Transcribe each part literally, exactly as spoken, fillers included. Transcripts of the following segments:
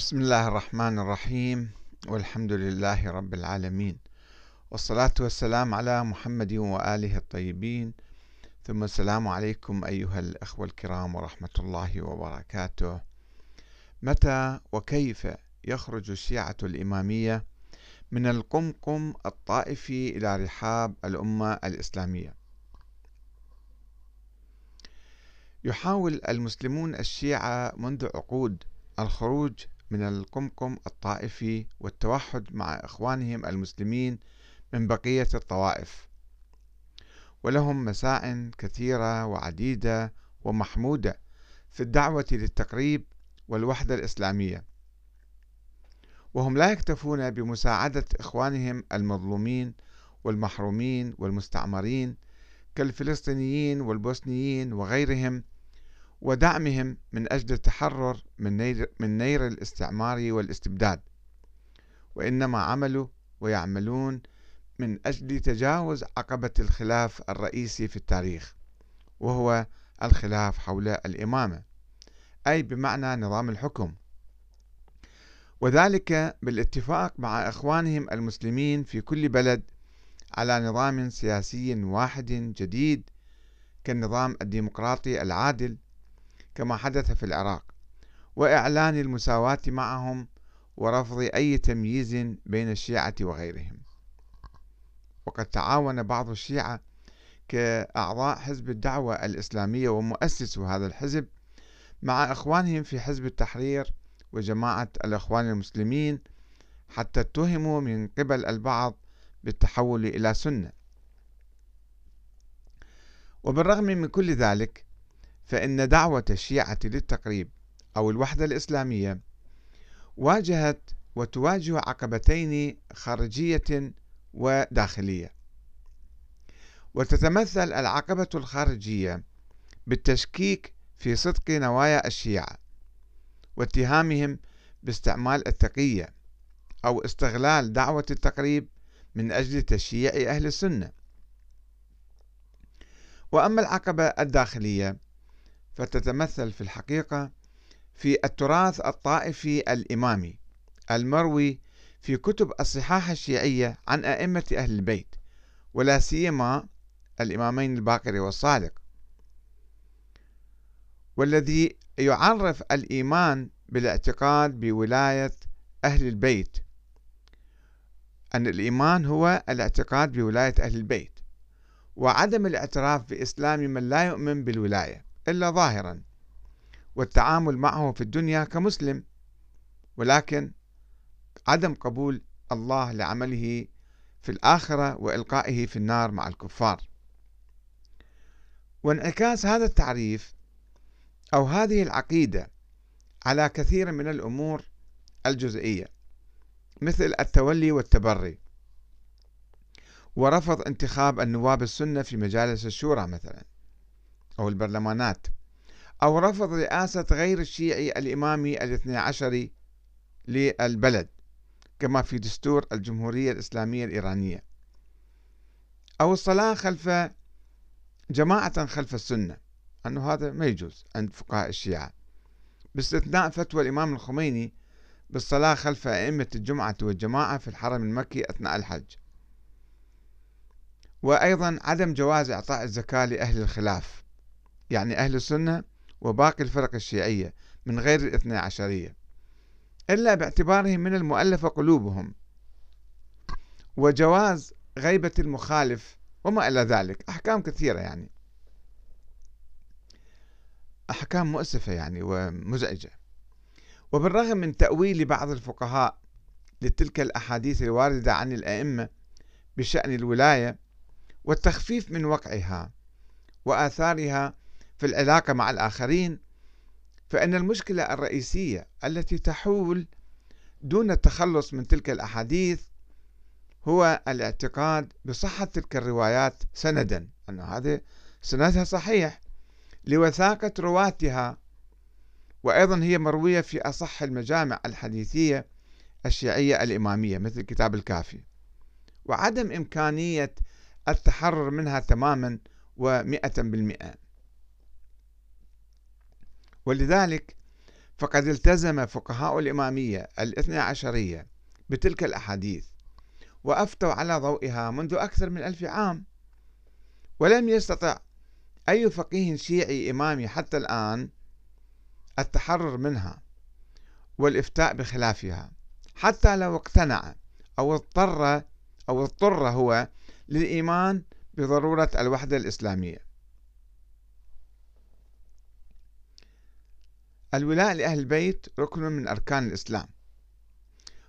بسم الله الرحمن الرحيم، والحمد لله رب العالمين، والصلاة والسلام على محمد وآله الطيبين. ثم السلام عليكم أيها الأخوة الكرام ورحمة الله وبركاته. متى وكيف يخرج الشيعة الإمامية من القمقم الطائفي إلى رحاب الأمة الإسلامية؟ يحاول المسلمون الشيعة منذ عقود الخروج من القمقم الطائفي والتوحد مع إخوانهم المسلمين من بقية الطوائف، ولهم مساعٍ كثيرة وعديدة ومحمودة في الدعوة للتقريب والوحدة الإسلامية، وهم لا يكتفون بمساعدة إخوانهم المظلومين والمحرومين والمستعمرين كالفلسطينيين والبوسنيين وغيرهم ودعمهم من أجل التحرر من نير, من نير الاستعمار والاستبداد، وإنما عملوا ويعملون من أجل تجاوز عقبة الخلاف الرئيسي في التاريخ، وهو الخلاف حول الإمامة، أي بمعنى نظام الحكم، وذلك بالاتفاق مع إخوانهم المسلمين في كل بلد على نظام سياسي واحد جديد كالنظام الديمقراطي العادل كما حدث في العراق، وإعلان المساواة معهم ورفض أي تمييز بين الشيعة وغيرهم. وقد تعاون بعض الشيعة كأعضاء حزب الدعوة الإسلامية ومؤسسو هذا الحزب مع إخوانهم في حزب التحرير وجماعة الإخوان المسلمين، حتى اتهموا من قبل البعض بالتحول إلى سنة. وبالرغم من كل ذلك، فإن دعوة الشيعة للتقريب أو الوحدة الإسلامية واجهت وتواجه عقبتين خارجية وداخلية، وتتمثل العقبة الخارجية بالتشكيك في صدق نوايا الشيعة واتهامهم باستعمال التقية أو استغلال دعوة التقريب من أجل تشييع أهل السنة. وأما العقبة الداخلية فتتمثل في الحقيقة في التراث الطائفي الإمامي المروي في كتب الصحاح الشيعية عن أئمة أهل البيت، ولا سيما الإمامين الباقر والصادق، والذي يعرف الإيمان بالاعتقاد بولاية أهل البيت، أن الإيمان هو الاعتقاد بولاية أهل البيت وعدم الاعتراف بإسلام من لا يؤمن بالولاية إلا ظاهرا، والتعامل معه في الدنيا كمسلم، ولكن عدم قبول الله لعمله في الآخرة وإلقائه في النار مع الكفار. وانعكاس هذا التعريف أو هذه العقيدة على كثير من الأمور الجزئية، مثل التولي والتبري ورفض انتخاب النواب السنة في مجالس الشورى مثلا أو البرلمانات، أو رفض رئاسة غير الشيعي الإمامي الاثني عشري للبلد كما في دستور الجمهورية الإسلامية الإيرانية، أو الصلاة خلف جماعة خلف السنة، أنه هذا ما يجوز عند فقهاء الشيعة، باستثناء فتوى الإمام الخميني بالصلاة خلف أئمة الجمعة والجماعة في الحرم المكي أثناء الحج. وأيضا عدم جواز إعطاء الزكاة لأهل الخلاف، يعني أهل السنة وباقي الفرق الشيعية من غير الاثني عشرية، إلا باعتبارهم من المؤلفة قلوبهم، وجواز غيبة المخالف وما إلى ذلك، أحكام كثيرة، يعني أحكام مؤسفة يعني ومزعجة. وبالرغم من تأويل بعض الفقهاء لتلك الأحاديث الواردة عن الأئمة بشأن الولاية والتخفيف من وقعها وآثارها في العلاقة مع الآخرين، فإن المشكلة الرئيسية التي تحول دون التخلص من تلك الأحاديث هو الاعتقاد بصحة تلك الروايات سندا، أن هذا سندها صحيح لوثاقة رواتها، وأيضا هي مروية في أصح المجامع الحديثية الشيعية الإمامية مثل كتاب الكافي، وعدم إمكانية التحرر منها تماما ومئة بالمئة. ولذلك فقد التزم فقهاء الإمامية الاثنى عشرية بتلك الأحاديث وأفتوا على ضوئها منذ أكثر من ألف عام، ولم يستطع أي فقيه شيعي إمامي حتى الآن التحرر منها والإفتاء بخلافها، حتى لو اقتنع أو اضطر أو اضطر هو للإيمان بضرورة الوحدة الإسلامية. الولاء لأهل البيت ركن من أركان الإسلام،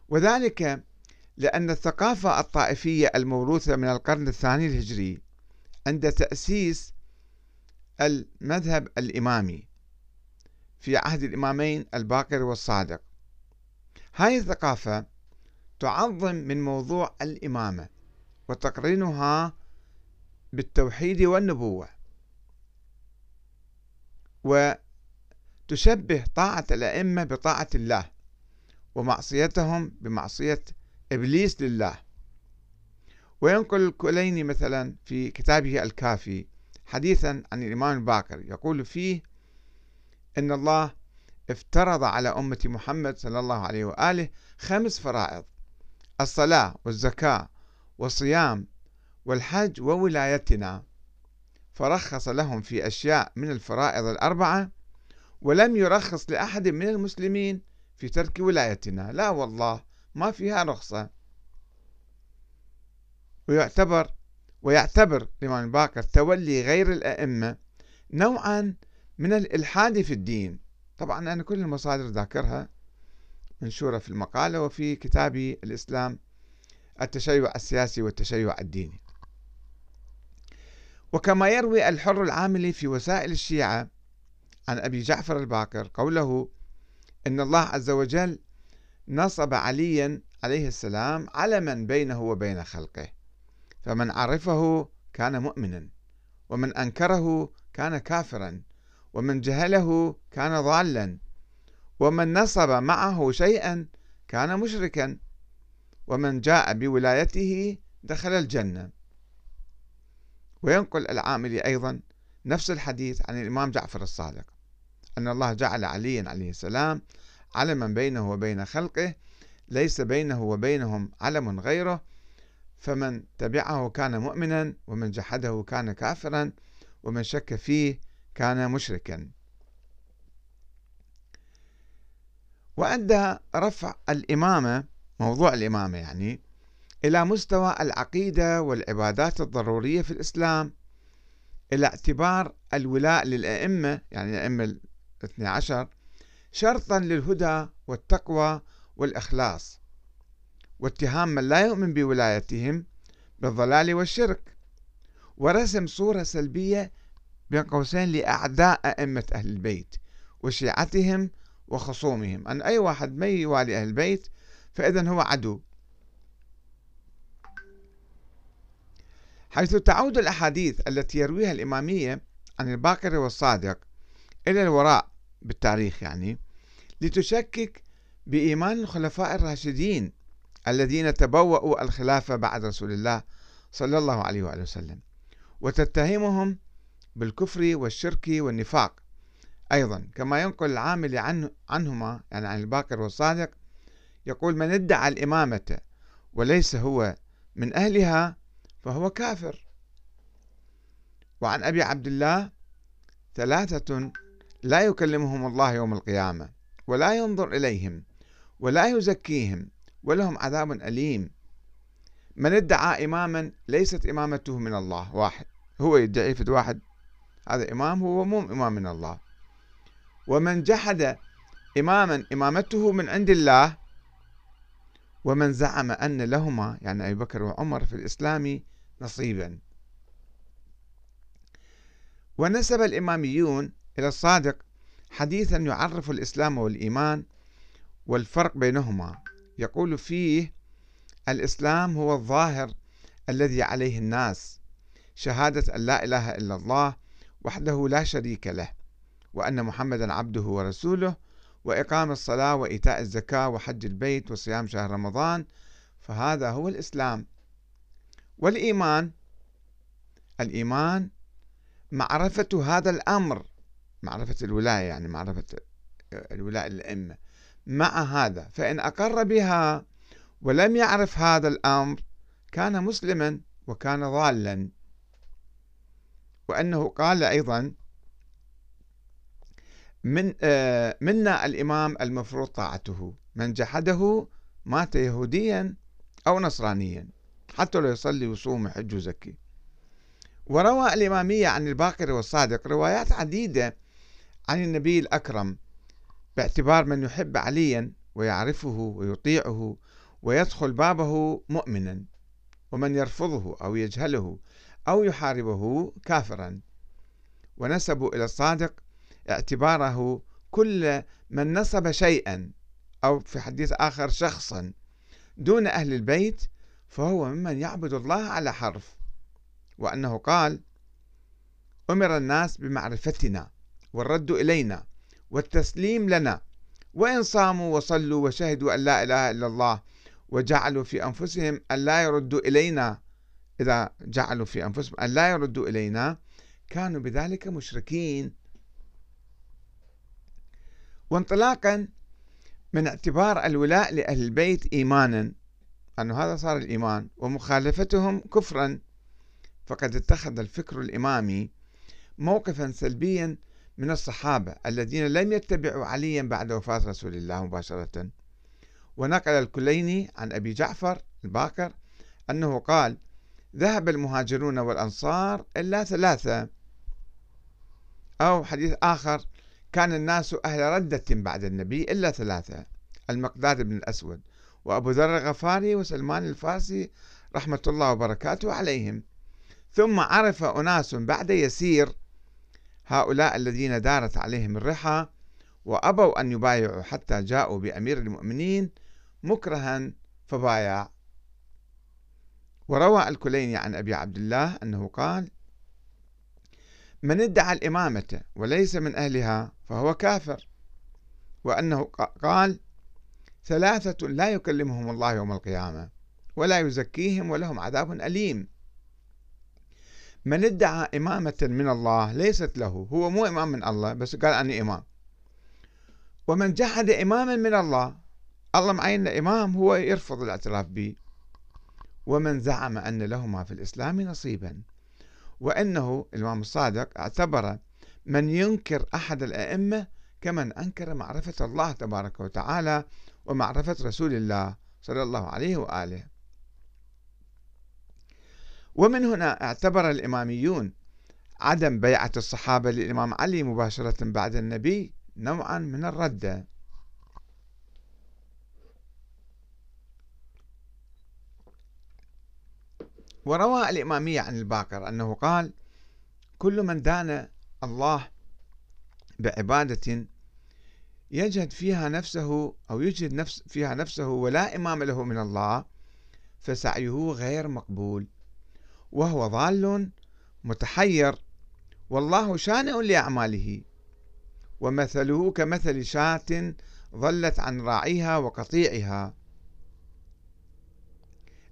وذلك لأن الثقافة الطائفية الموروثة من القرن الثاني الهجري عند تأسيس المذهب الإمامي في عهد الإمامين الباقر والصادق، هذه الثقافة تعظم من موضوع الإمامة وتقرنها بالتوحيد والنبوة، وتشبه طاعة الأئمة بطاعة الله ومعصيتهم بمعصية إبليس لله. وينقل الكليني مثلا في كتابه الكافي حديثا عن الإمام الباقر يقول فيه إن الله افترض على أمة محمد صلى الله عليه وآله خمس فرائض: الصلاة والزكاة والصيام والحج وولايتنا، فرخص لهم في أشياء من الفرائض الأربعة، ولم يرخص لأحد من المسلمين في ترك ولايتنا، لا والله ما فيها رخصة. ويعتبر ويعتبر الإمام الباقر تولي غير الأئمة نوعا من الإلحاد في الدين. طبعا أنا كل المصادر ذاكرها منشورة في المقالة وفي كتابي الإسلام التشيع السياسي والتشيع الديني. وكما يروي الحر العاملي في وسائل الشيعة عن أبي جعفر الباقر قوله إن الله عز وجل نصب عليا عليه السلام علما بينه وبين خلقه، فمن عرفه كان مؤمنا، ومن أنكره كان كافرا، ومن جهله كان ضالا، ومن نصب معه شيئا كان مشركا، ومن جاء بولايته دخل الجنة. وينقل العاملي أيضا نفس الحديث عن الإمام جعفر الصادق أن الله جعل عليا عليه السلام علما بينه وبين خلقه، ليس بينه وبينهم علم غيره، فمن تبعه كان مؤمنا، ومن جحده كان كافرا، ومن شك فيه كان مشركا. وأدى رفع الإمامة، موضوع الإمامة يعني، إلى مستوى العقيدة والعبادات الضرورية في الإسلام، إلى اعتبار الولاء للأئمة، يعني الأئمة الاثنى عشر، شرطا للهدى والتقوى والإخلاص، واتهام من لا يؤمن بولايتهم بالضلال والشرك، ورسم صورة سلبية بين قوسين لأعداء أئمة أهل البيت وشيعتهم وخصومهم، أن أي واحد ما يوالي أهل البيت فإذن هو عدو، حيث تعود الأحاديث التي يرويها الإمامية عن الباقر والصادق إلى الوراء بالتاريخ يعني، لتشكك بإيمان الخلفاء الراشدين الذين تبوأوا الخلافة بعد رسول الله صلى الله عليه وآله وسلم، وتتهمهم بالكفر والشرك والنفاق أيضا. كما ينقل العامل عنه عنهما يعني عن الباقر والصادق يقول: من ادعى الإمامة وليس هو من أهلها فهو كافر. وعن أبي عبد الله: ثلاثة لا يكلمهم الله يوم القيامة، ولا ينظر إليهم، ولا يزكيهم، ولهم عذاب أليم. من ادعى إماما ليست إمامته من الله، واحد هو يدعي في واحد هذا إمام، هو مو إمام من الله. ومن جحد إماما إمامته من عند الله، ومن زعم أن لهما يعني أبي بكر وعمر في الإسلام نصيبا. ونسب الإماميون إلى الصادق حديثا يعرف الإسلام والإيمان والفرق بينهما، يقول فيه: الإسلام هو الظاهر الذي عليه الناس، شهادة أن لا إله إلا الله وحده لا شريك له، وأن محمدا عبده ورسوله، وإقام الصلاة وإيتاء الزكاة وحج البيت وصيام شهر رمضان، فهذا هو الإسلام. والإيمان، الإيمان معرفة هذا الأمر، معرفة الولاية يعني معرفة الولاء للأئمة. مع هذا فإن أقر بها ولم يعرف هذا الأمر كان مسلما وكان ضالا. وأنه قال أيضا: من آه منا الإمام المفروض طاعته، من جحده مات يهوديا أو نصرانيا حتى لو يصلي وصوم وحج وزكي. وروى الإمامية عن الباقر والصادق روايات عديدة عن النبي الأكرم باعتبار من يحب عليا ويعرفه ويطيعه ويدخل بابه مؤمنا، ومن يرفضه أو يجهله أو يحاربه كافرا. ونسبوا إلى الصادق اعتباره كل من نسب شيئا أو في حديث آخر شخصا دون أهل البيت فهو ممن يعبد الله على حرف. وأنه قال: أمر الناس بمعرفتنا والرد إلينا والتسليم لنا، وإن صاموا وصلوا وشهدوا أن لا إله إلا الله وجعلوا في أنفسهم أن لا يردوا إلينا، إذا جعلوا في أنفسهم أن لا يردوا إلينا كانوا بذلك مشركين. وانطلاقا من اعتبار الولاء لأهل البيت إيمانا، أنه هذا صار الإيمان، ومخالفتهم كفرا، فقد اتخذ الفكر الإمامي موقفا سلبيا من الصحابة الذين لم يتبعوا عليا بعد وفاة رسول الله مباشرة. ونقل الكليني عن أبي جعفر الباقر أنه قال: ذهب المهاجرون والأنصار إلا ثلاثة. أو حديث آخر: كان الناس أهل ردة بعد النبي إلا ثلاثة، المقداد بن الأسود وأبو ذر الغفاري وسلمان الفارسي رحمة الله وبركاته عليهم. ثم عرف أناس بعد يسير هؤلاء الذين دارت عليهم الرحى وأبوا أن يبايعوا حتى جاءوا بأمير المؤمنين مكرها فبايع. وروى الكليني عن أبي عبد الله أنه قال: من ادعى الإمامة وليس من أهلها فهو كافر. وأنه قال: ثلاثة لا يكلمهم الله يوم القيامة ولا يزكيهم ولهم عذاب أليم. من ادعى إمامة من الله ليست له، هو مو إمام من الله بس قال أنا إمام. ومن جحد إماما من الله، الله معين إمام هو يرفض الاعتراف به. ومن زعم أن له ما في الإسلام نصيبا. وأنه الإمام الصادق اعتبر من ينكر أحد الأئمة كمن أنكر معرفة الله تبارك وتعالى ومعرفة رسول الله صلى الله عليه وآله. ومن هنا اعتبر الإماميون عدم بيعة الصحابة للإمام علي مباشرة بعد النبي نوعا من الردة. وروى الإمامية عن الباقر أنه قال: كل من دان الله بعبادة يجد فيها نفسه أو يجد نفس فيها نفسه ولا إمام له من الله فسعيه غير مقبول، وهو ضال متحير، والله شانئ لأعماله. ومثله كمثل شاة ضلت عن راعيها وقطيعها.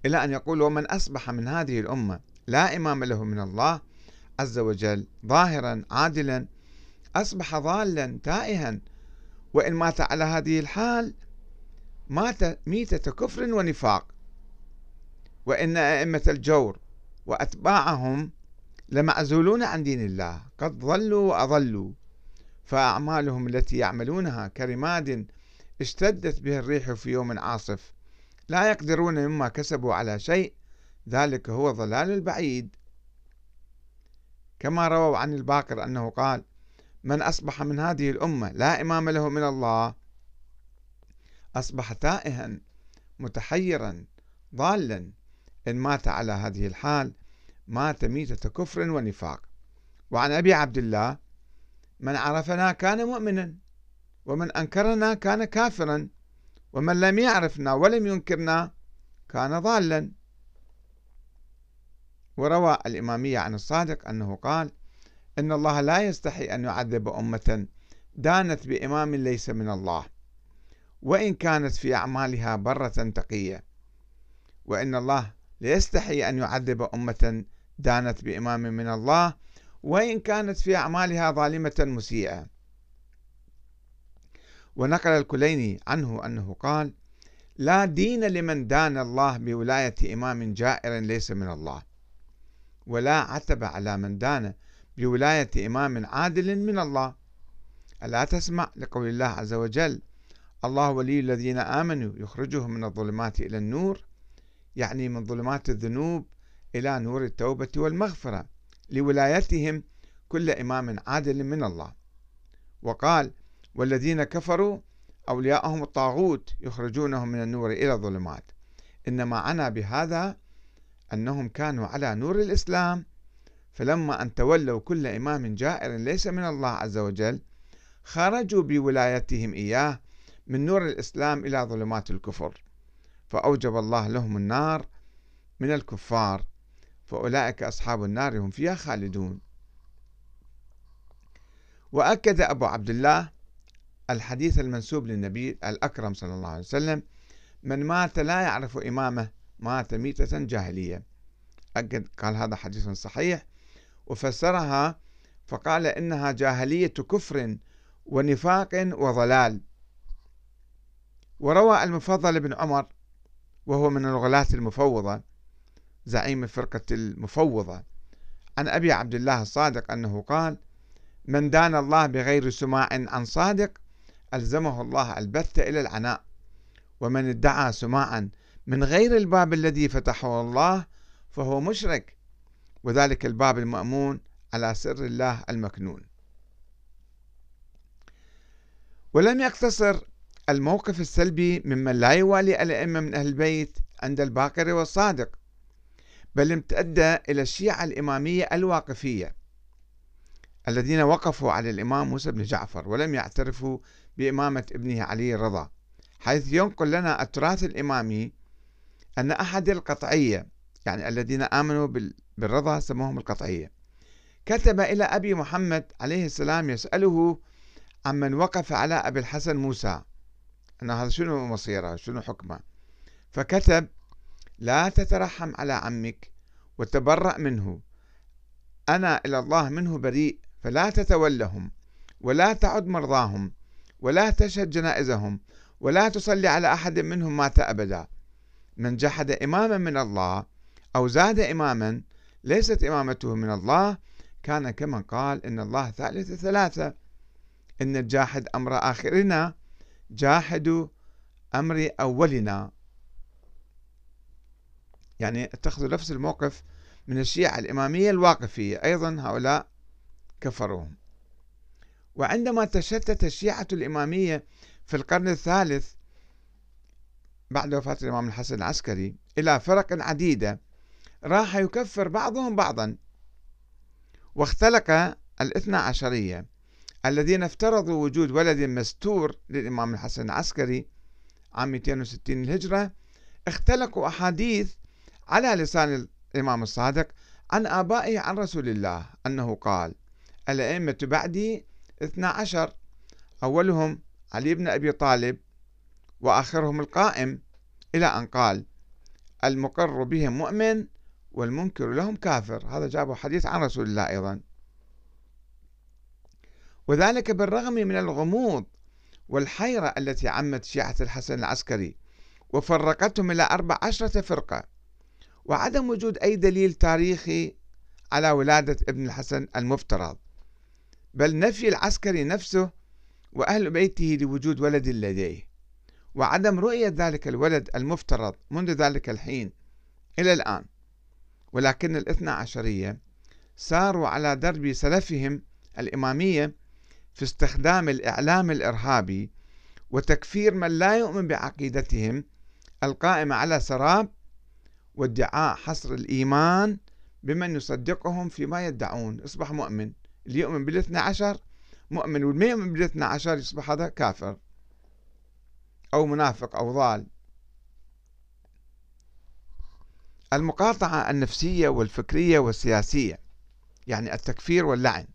إلى أن يقول: ومن أصبح من هذه الأمة لا إمام له من الله عز وجل ظاهرا عادلا أصبح ضالا تائها، وإن مات على هذه الحال مات ميتة كفر ونفاق. وإن أئمة الجور وأتباعهم لمعزولون عن دين الله، قد ضلوا وأضلوا، فأعمالهم التي يعملونها كرماد اشتدت به الريح في يوم عاصف، لا يقدرون مما كسبوا على شيء، ذلك هو ضلال البعيد. كما رووا عن الباقر أنه قال: من أصبح من هذه الأمة لا إمام له من الله أصبح تائها متحيرا ضالا، إن مات على هذه الحال مات ميتة كفر ونفاق. وعن أبي عبد الله: من عرفنا كان مؤمنا، ومن أنكرنا كان كافرا، ومن لم يعرفنا ولم ينكرنا كان ضالا. وروى الإمامية عن الصادق أنه قال: إن الله لا يستحي أن يعذب أمة دانت بإمام ليس من الله، وإن كانت في أعمالها برة تقية. وإن الله لا يستحي أن يعذب أمة دانت بإمام من الله، وإن كانت في أعمالها ظالمة مسيئة. ونقل الكليني عنه أنه قال: لا دين لمن دان الله بولاية إمام جائر ليس من الله، ولا عتب على من دان بولاية إمام عادل من الله، ألا تسمع لقول الله عز وجل: الله ولي الذين آمنوا يخرجهم من الظلمات إلى النور، يعني من ظلمات الذنوب إلى نور التوبة والمغفرة لولايتهم كل إمام عادل من الله. وقال: والذين كفروا أولياءهم الطاغوت يخرجونهم من النور إلى الظلمات، إنما عنى بهذا أنهم كانوا على نور الإسلام، فلما أن تولوا كل إمام جائر ليس من الله عز وجل خرجوا بولايتهم إياه من نور الإسلام إلى ظلمات الكفر، فأوجب الله لهم النار من الكفار، فأولئك أصحاب النار هم فيها خالدون. وأكد أبو عبد الله الحديث المنسوب للنبي الأكرم صلى الله عليه وسلم: من مات لا يعرف إمامه مات ميتة جاهلية. أكد، قال هذا حديث صحيح، وفسرها فقال إنها جاهلية كفر ونفاق وضلال. وروى المفضل بن عمر، وهو من الغلاة المفوضة زعيم فرقة المفوضة، عن أبي عبد الله الصادق أنه قال: من دان الله بغير سماع عن صادق ألزمه الله البت إلى العناء، ومن ادعى سماعا من غير الباب الذي فتحه الله فهو مشرك، وذلك الباب المأمون على سر الله المكنون. ولم يقتصر الموقف السلبي ممن لا يوالي الأئمة من أهل البيت عند الباقر والصادق، بل امتأدى إلى الشيعة الإمامية الواقفية الذين وقفوا على الإمام موسى بن جعفر ولم يعترفوا بإمامة ابنه علي الرضا، حيث ينقل لنا التراث الإمامي أن أحد القطعية، يعني الذين آمنوا بالرضا سموهم القطعية، كتب إلى أبي محمد عليه السلام يسأله عمن وقف على أبي الحسن موسى أن هذا شنو مصيره، شنو حكمه، فكتب: لا تترحم على عمك وتبرأ منه، أنا إلى الله منه بريء، فلا تتولهم ولا تعد مرضاهم ولا تشهد جنائزهم ولا تصلي على أحد منهم مات أبدا. من جحد إماما من الله أو زاد إماما ليست إمامته من الله كان كمن قال إن الله ثالث ثلاثة، إن الجاحد أمر آخرنا جاحدوا أمر أولنا. يعني اتخذوا نفس الموقف من الشيعة الإمامية الواقفية، أيضا هؤلاء كفروهم. وعندما تشتت الشيعة الإمامية في القرن الثالث بعد وفاة الإمام الحسن العسكري إلى فرق عديدة راح يكفر بعضهم بعضا، واختلق الاثنى عشرية الذين افترضوا وجود ولد مستور للإمام الحسن العسكري عام مئتين وستين الهجرة، اختلقوا أحاديث على لسان الإمام الصادق عن آبائه عن رسول الله أنه قال: الأئمة بعدي اثنا عشر، أولهم علي بن أبي طالب وآخرهم القائم، إلى أن قال: المقر بهم مؤمن والمنكر لهم كافر. هذا جابه حديث عن رسول الله أيضا، وذلك بالرغم من الغموض والحيرة التي عمت شيعة الحسن العسكري وفرقتهم إلى أربع عشرة فرقة، وعدم وجود أي دليل تاريخي على ولادة ابن الحسن المفترض، بل نفي العسكري نفسه وأهل بيته لوجود ولد لديه، وعدم رؤية ذلك الولد المفترض منذ ذلك الحين إلى الآن. ولكن الاثنى عشرية ساروا على درب سلفهم الإمامية في استخدام الإعلام الإرهابي وتكفير من لا يؤمن بعقيدتهم القائمة على سراب، وادعاء حصر الإيمان بمن يصدقهم فيما يدعون، اصبح مؤمن اللي يؤمن بالاثنى عشر مؤمن والما يؤمن بالاثنى عشر يصبح هذا كافر أو منافق أو ضال. المقاطعة النفسية والفكرية والسياسية، يعني التكفير واللعن.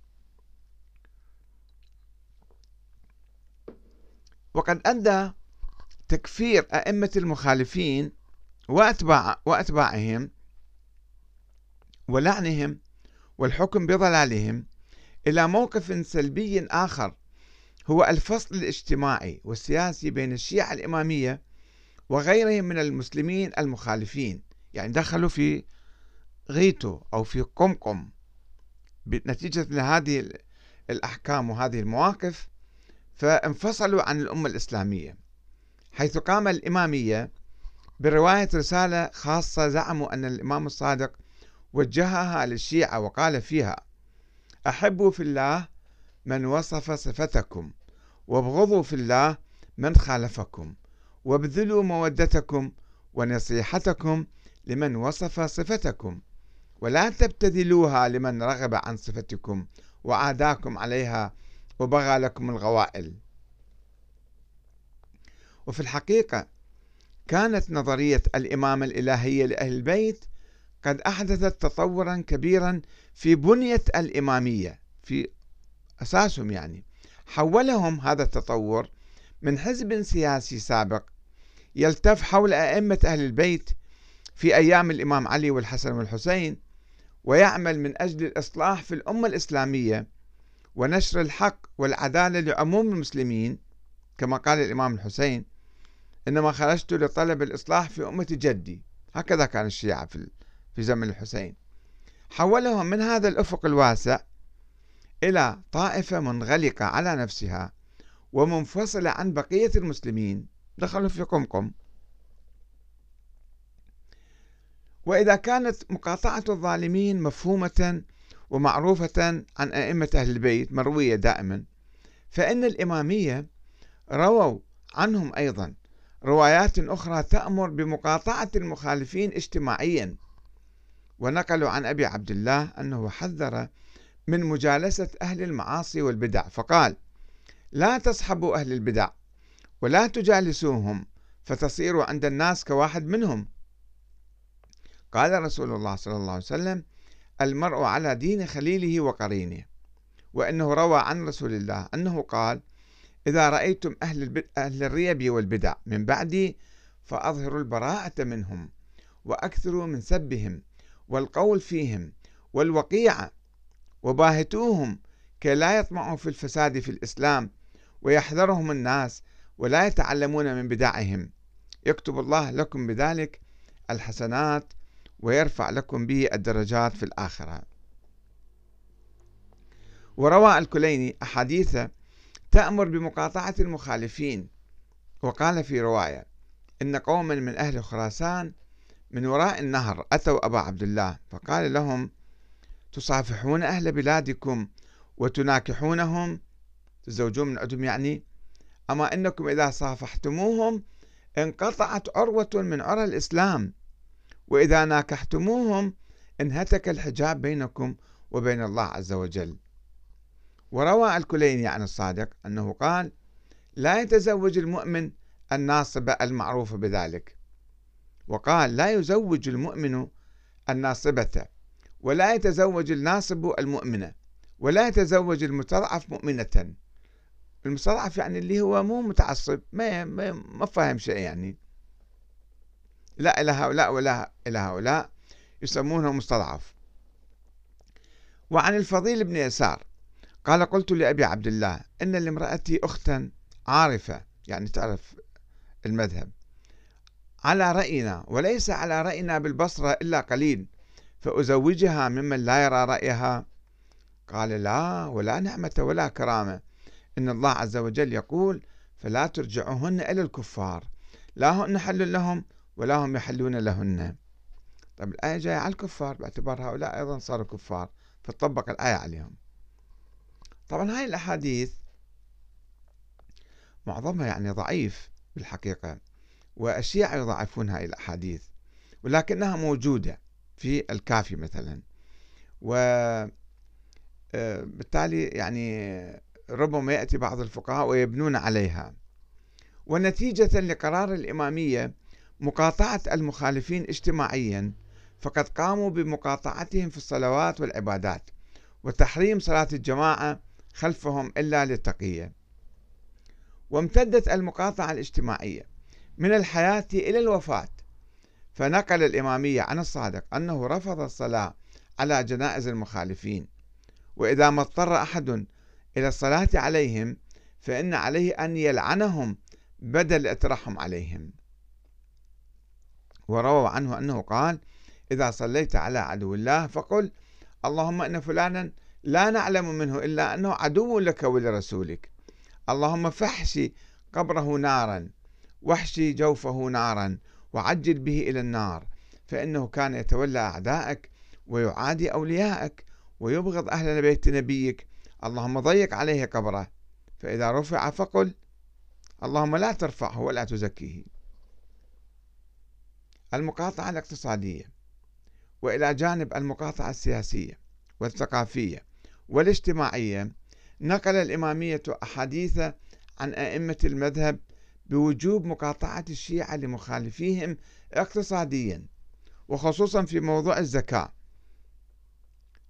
وقد أدى تكفير أئمة المخالفين وأتباع وأتباعهم ولعنهم والحكم بضلالهم إلى موقف سلبي آخر، هو الفصل الاجتماعي والسياسي بين الشيعة الامامية وغيرهم من المسلمين المخالفين، يعني دخلوا في غيتو او في قمقم نتيجة لهذه الاحكام وهذه المواقف، فانفصلوا عن الامة الاسلامية، حيث قام الامامية برواية رسالة خاصة زعموا ان الامام الصادق وجهها للشيعة وقال فيها: احبوا في الله من وصف صفتكم، وابغضوا في الله من خالفكم، وابذلوا مودتكم ونصيحتكم لمن وصف صفتكم، ولا تبتذلوها لمن رغب عن صفتكم وعاداكم عليها وبغى لكم الغوائل. وفي الحقيقة كانت نظرية الإمامة الإلهية لأهل البيت قد أحدثت تطورا كبيرا في بنية الإمامية في أساسهم، يعني حولهم هذا التطور من حزب سياسي سابق يلتف حول أئمة أهل البيت في أيام الإمام علي والحسن والحسين، ويعمل من أجل الإصلاح في الأمة الإسلامية ونشر الحق والعدالة لعموم المسلمين، كما قال الإمام الحسين: إنما خرجت لطلب الإصلاح في أمة جدي. هكذا كان الشيعة في زمن الحسين. حولهم من هذا الأفق الواسع إلى طائفة منغلقة على نفسها ومنفصلة عن بقية المسلمين، دخلوا في قمقم. وإذا كانت مقاطعة الظالمين مفهومة ومعروفة عن أئمة أهل البيت مروية دائما، فإن الإمامية رووا عنهم أيضا روايات أخرى تأمر بمقاطعة المخالفين اجتماعيا، ونقلوا عن أبي عبد الله أنه حذر من مجالسة أهل المعاصي والبدع، فقال: لا تصحبوا أهل البدع ولا تجالسوهم فتصيروا عند الناس كواحد منهم. قال رسول الله صلى الله عليه وسلم: المرء على دين خليله وقرينه. وأنه روى عن رسول الله أنه قال: إذا رأيتم أهل, البد... أهل الريب والبدع من بعدي فأظهروا البراءة منهم، وأكثروا من سبهم والقول فيهم والوقيعة، وباهتوهم كي لا يطمعوا في الفساد في الإسلام، ويحذرهم الناس ولا يتعلمون من بدعهم، يكتب الله لكم بذلك الحسنات ويرفع لكم به الدرجات في الآخرة. وروى الكليني أحاديث تأمر بمقاطعة المخالفين، وقال في رواية: إن قوما من أهل خراسان من وراء النهر أتوا أبا عبد الله فقال لهم: تصافحون أهل بلادكم وتناكحونهم، تزوجون من عندهم يعني، أما إنكم إذا صافحتموهم انقطعت عروة من عرى الإسلام، وإذا ناكحتموهم انهتك الحجاب بينكم وبين الله عز وجل. وروى الكليني عن الصادق أنه قال: لا يتزوج المؤمن الناصبة المعروفة بذلك. وقال: لا يزوج المؤمن الناصبة، ولا يتزوج الناصب المؤمنة، ولا يتزوج المستضعف مؤمنة. المستضعف يعني اللي هو مو متعصب، ما ما فاهم شيء يعني، لا إلى هؤلاء ولا إلى هؤلاء، يسمونه مستضعف. وعن الفضيل بن يسار قال: قلت لأبي عبد الله: إن لامرأتي أختا عارفة، يعني تعرف المذهب، على رأينا وليس على رأينا بالبصرة إلا قليل، فأزوجها ممن لا يرى رأيها؟ قال: لا ولا نعمة ولا كرامة، إن الله عز وجل يقول: فلا ترجعوهن إلى الكفار، لا هن حل لهم ولا هم يحلون لهن. طب الآية جاية على الكفار باعتبار هؤلاء أيضا صاروا كفار، فتطبق الآية عليهم. طبعا هاي الأحاديث معظمها يعني ضعيف بالحقيقة، والشيعة يضعفون هاي الأحاديث، ولكنها موجودة في الكافي مثلا، وبالتالي يعني ربما يأتي بعض الفقهاء ويبنون عليها. ونتيجة لقرار الإمامية مقاطعة المخالفين اجتماعيا، فقد قاموا بمقاطعتهم في الصلوات والعبادات، وتحريم صلاة الجماعة خلفهم إلا للتقية. وامتدت المقاطعة الاجتماعية من الحياة إلى الوفاة، فنقل الإمامية عن الصادق أنه رفض الصلاة على جنائز المخالفين، وإذا ما اضطر أحد إلى الصلاة عليهم فإن عليه أن يلعنهم بدل الترحم عليهم. وروى عنه أنه قال: إذا صليت على عدو الله فقل: اللهم إن فلانا لا نعلم منه إلا أنه عدو لك ولرسولك، اللهم فاحشي قبره نارا واحشي جوفه نارا وعجل به إلى النار، فإنه كان يتولى أعدائك ويعادي أوليائك ويبغض أهل بيت نبيك، اللهم ضيق عليه قبره، فإذا رفع فقل: اللهم لا ترفعه ولا تزكيه. المقاطعة الاقتصادية، وإلى جانب المقاطعة السياسية والثقافية والاجتماعية، نقل الإمامية أحاديث عن أئمة المذهب بوجوب مقاطعة الشيعة لمخالفيهم اقتصاديا، وخصوصا في موضوع الزكاة،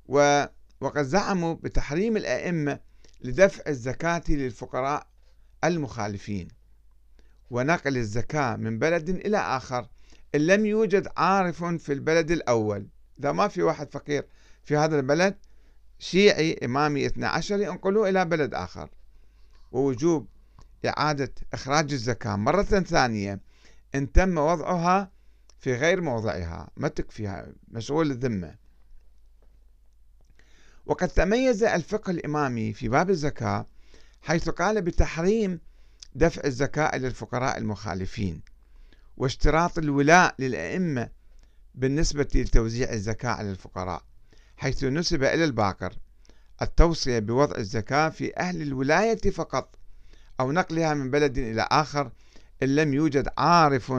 وقد زعموا بتحريم الأئمة لدفع الزكاة للفقراء المخالفين ونقل الزكاة من بلد إلى آخر إن لم يوجد عارف في البلد الأول. إذا ما في واحد فقير في هذا البلد شيعي إمامي اثنى عشري انقلوه إلى بلد آخر. ووجوب إعادة إخراج الزكاة مرة ثانية إن تم وضعها في غير موضعها، ما تكفيها، مشغول الذمة. وقد تميز الفقه الإمامي في باب الزكاة حيث قال بتحريم دفع الزكاة للفقراء المخالفين واشتراط الولاء للأئمة بالنسبة لتوزيع الزكاة على الفقراء، حيث نسب إلى الباقر التوصية بوضع الزكاة في أهل الولاية فقط أو نقلها من بلد إلى آخر إن لم يوجد عارف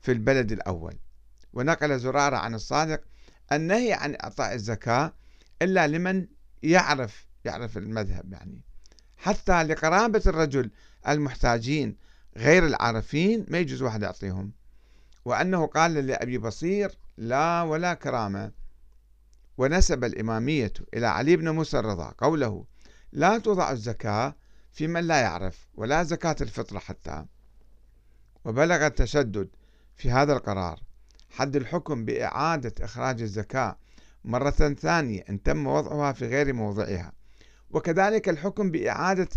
في البلد الأول. ونقل زرارة عن الصادق النهي عن إعطاء الزكاة إلا لمن يعرف يعرف المذهب، يعني حتى لقرابة الرجل المحتاجين غير العارفين ما يجوز واحد يعطيهم. وأنه قال لأبي بصير: لا ولا كرامة. ونسب الإمامية إلى علي بن موسى الرضا قوله: لا توضع الزكاة في من لا يعرف، ولا زكاة الفطرة حتى. وبلغ التشدد في هذا القرار حد الحكم بإعادة إخراج الزكاة مرة ثانية إن تم وضعها في غير موضعها، وكذلك الحكم بإعادة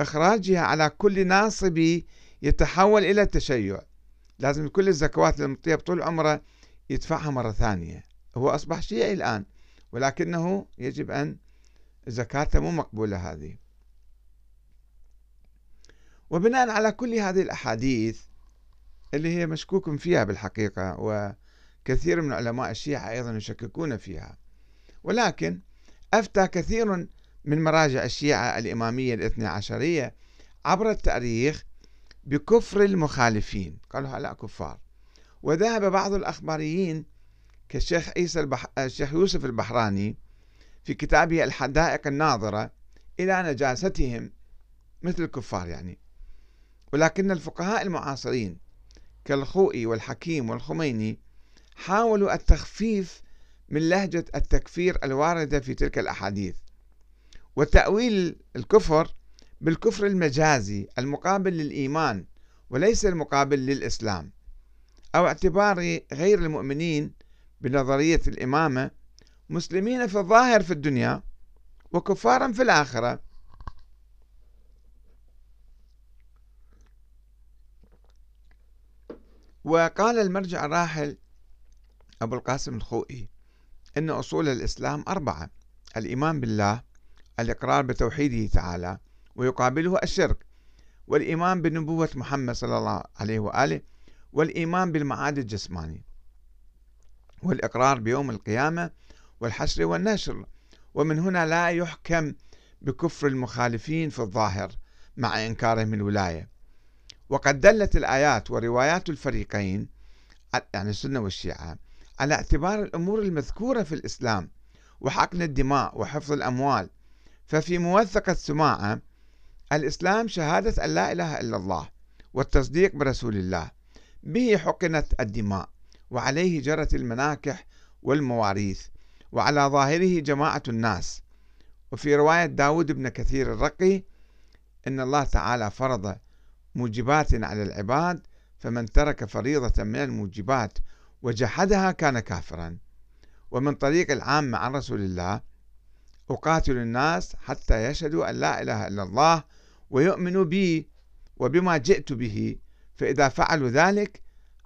إخراجها على كل ناصب يتحول إلى التشيع. لازم كل الزكوات المطية بطول عمره يدفعها مرة ثانية. هو أصبح شيعي الآن ولكنه يجب أن زكاته مو مقبولة هذه. وبناء على كل هذه الأحاديث اللي هي مشكوك فيها بالحقيقة، وكثير من علماء الشيعة أيضا يشككون فيها، ولكن أفتى كثير من مراجع الشيعة الإمامية الاثنى عشرية عبر التاريخ بكفر المخالفين، قالوا هؤلاء كفار. وذهب بعض الأخباريين كالشيخ عيسى البح... الشيخ يوسف البحراني في كتابه الحدائق الناظرة إلى نجاستهم مثل الكفار يعني. ولكن الفقهاء المعاصرين كالخوئي والحكيم والخميني حاولوا التخفيف من لهجة التكفير الواردة في تلك الأحاديث وتأويل الكفر بالكفر المجازي المقابل للإيمان وليس المقابل للإسلام، أو اعتبار غير المؤمنين بنظرية الإمامة مسلمين في الظاهر في الدنيا وكفارا في الآخرة. وقال المرجع الراحل أبو القاسم الخوئي إن أصول الإسلام أربعة: الإيمان بالله، الإقرار بتوحيده تعالى ويقابله الشرك، والإيمان بنبوة محمد صلى الله عليه وآله، والإيمان بالمعاد الجسماني، والإقرار بيوم القيامة والحشر والنشر. ومن هنا لا يحكم بكفر المخالفين في الظاهر مع إنكارهم الولاية. وقد دلت الآيات وروايات الفريقين، يعني السنة والشيعة، على اعتبار الأمور المذكورة في الإسلام وحقن الدماء وحفظ الأموال. ففي موثقة سماعة الإسلام شهادة أن لا إله إلا الله والتصديق برسول الله، به حقنت الدماء وعليه جرت المناكح والمواريث، وعلى ظاهره جماعة الناس. وفي رواية داود بن كثير الرقي إن الله تعالى فرض موجبات على العباد، فمن ترك فريضة من الموجبات وجحدها كان كافرا. ومن طريق العامة عن رسول الله: أقاتل الناس حتى يشهدوا أن لا إله إلا الله ويؤمنوا بي وبما جئت به، فإذا فعلوا ذلك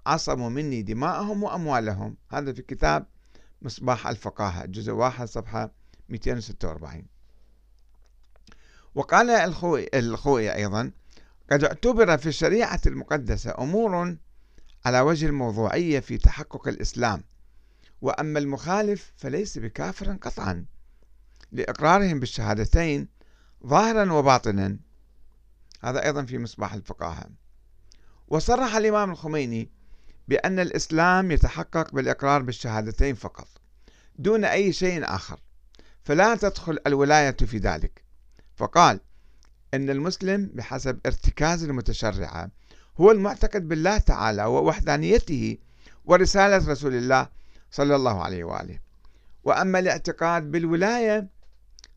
عصموا مني دماءهم وأموالهم. هذا في كتاب مصباح الفقاهة جزء واحد صفحة مئتين وستة وأربعين. وقال الخوئي أيضا: قد اعتبر في الشريعة المقدسة أمور على وجه الموضوعية في تحقق الإسلام، وأما المخالف فليس بكافر قطعا لإقرارهم بالشهادتين ظاهرا وباطنا. هذا أيضا في مصباح الفقاهة. وصرح الإمام الخميني بأن الإسلام يتحقق بالإقرار بالشهادتين فقط دون أي شيء آخر، فلا تدخل الولاية في ذلك، فقال إن المسلم بحسب ارتكاز المتشرعة هو المعتقد بالله تعالى ووحدانيته ورسالة رسول الله صلى الله عليه وآله، وأما الاعتقاد بالولاية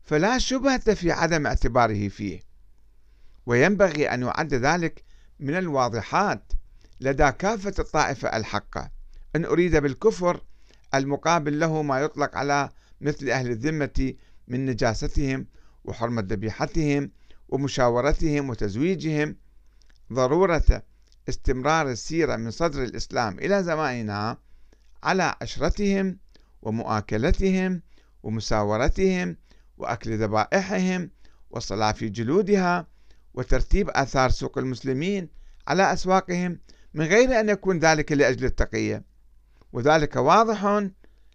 فلا شبهة في عدم اعتباره فيه، وينبغي أن يعد ذلك من الواضحات لدى كافة الطائفة الحقة أن أريد بالكفر المقابل له ما يطلق على مثل أهل الذمة من نجاستهم وحرمة ذبيحتهم ومشاورتهم وتزويجهم، ضرورة استمرار السيرة من صدر الإسلام إلى زماننا على عشرتهم ومؤاكلتهم ومساورتهم وأكل ذبائحهم والصلاة في جلودها وترتيب آثار سوق المسلمين على أسواقهم من غير أن يكون ذلك لأجل التقية، وذلك واضح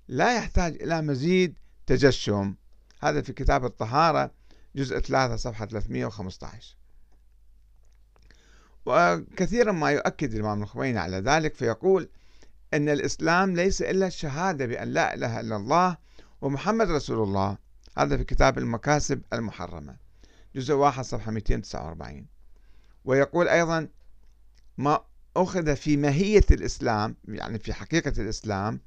لا يحتاج إلى مزيد تجشم. هذا في كتاب الطهارة جزء ثلاثة صفحة ثلاثمئة وخمسة عشر. وكثيرا ما يؤكد الإمام الخميني على ذلك، فيقول أن الإسلام ليس إلا الشهادة بأن لا إله إلا الله ومحمد رسول الله. هذا في كتاب المكاسب المحرمة جزء واحد صفحة مئتين وتسعة وأربعين. ويقول أيضا: ما أخذ في ماهية الإسلام يعني في حقيقة الإسلام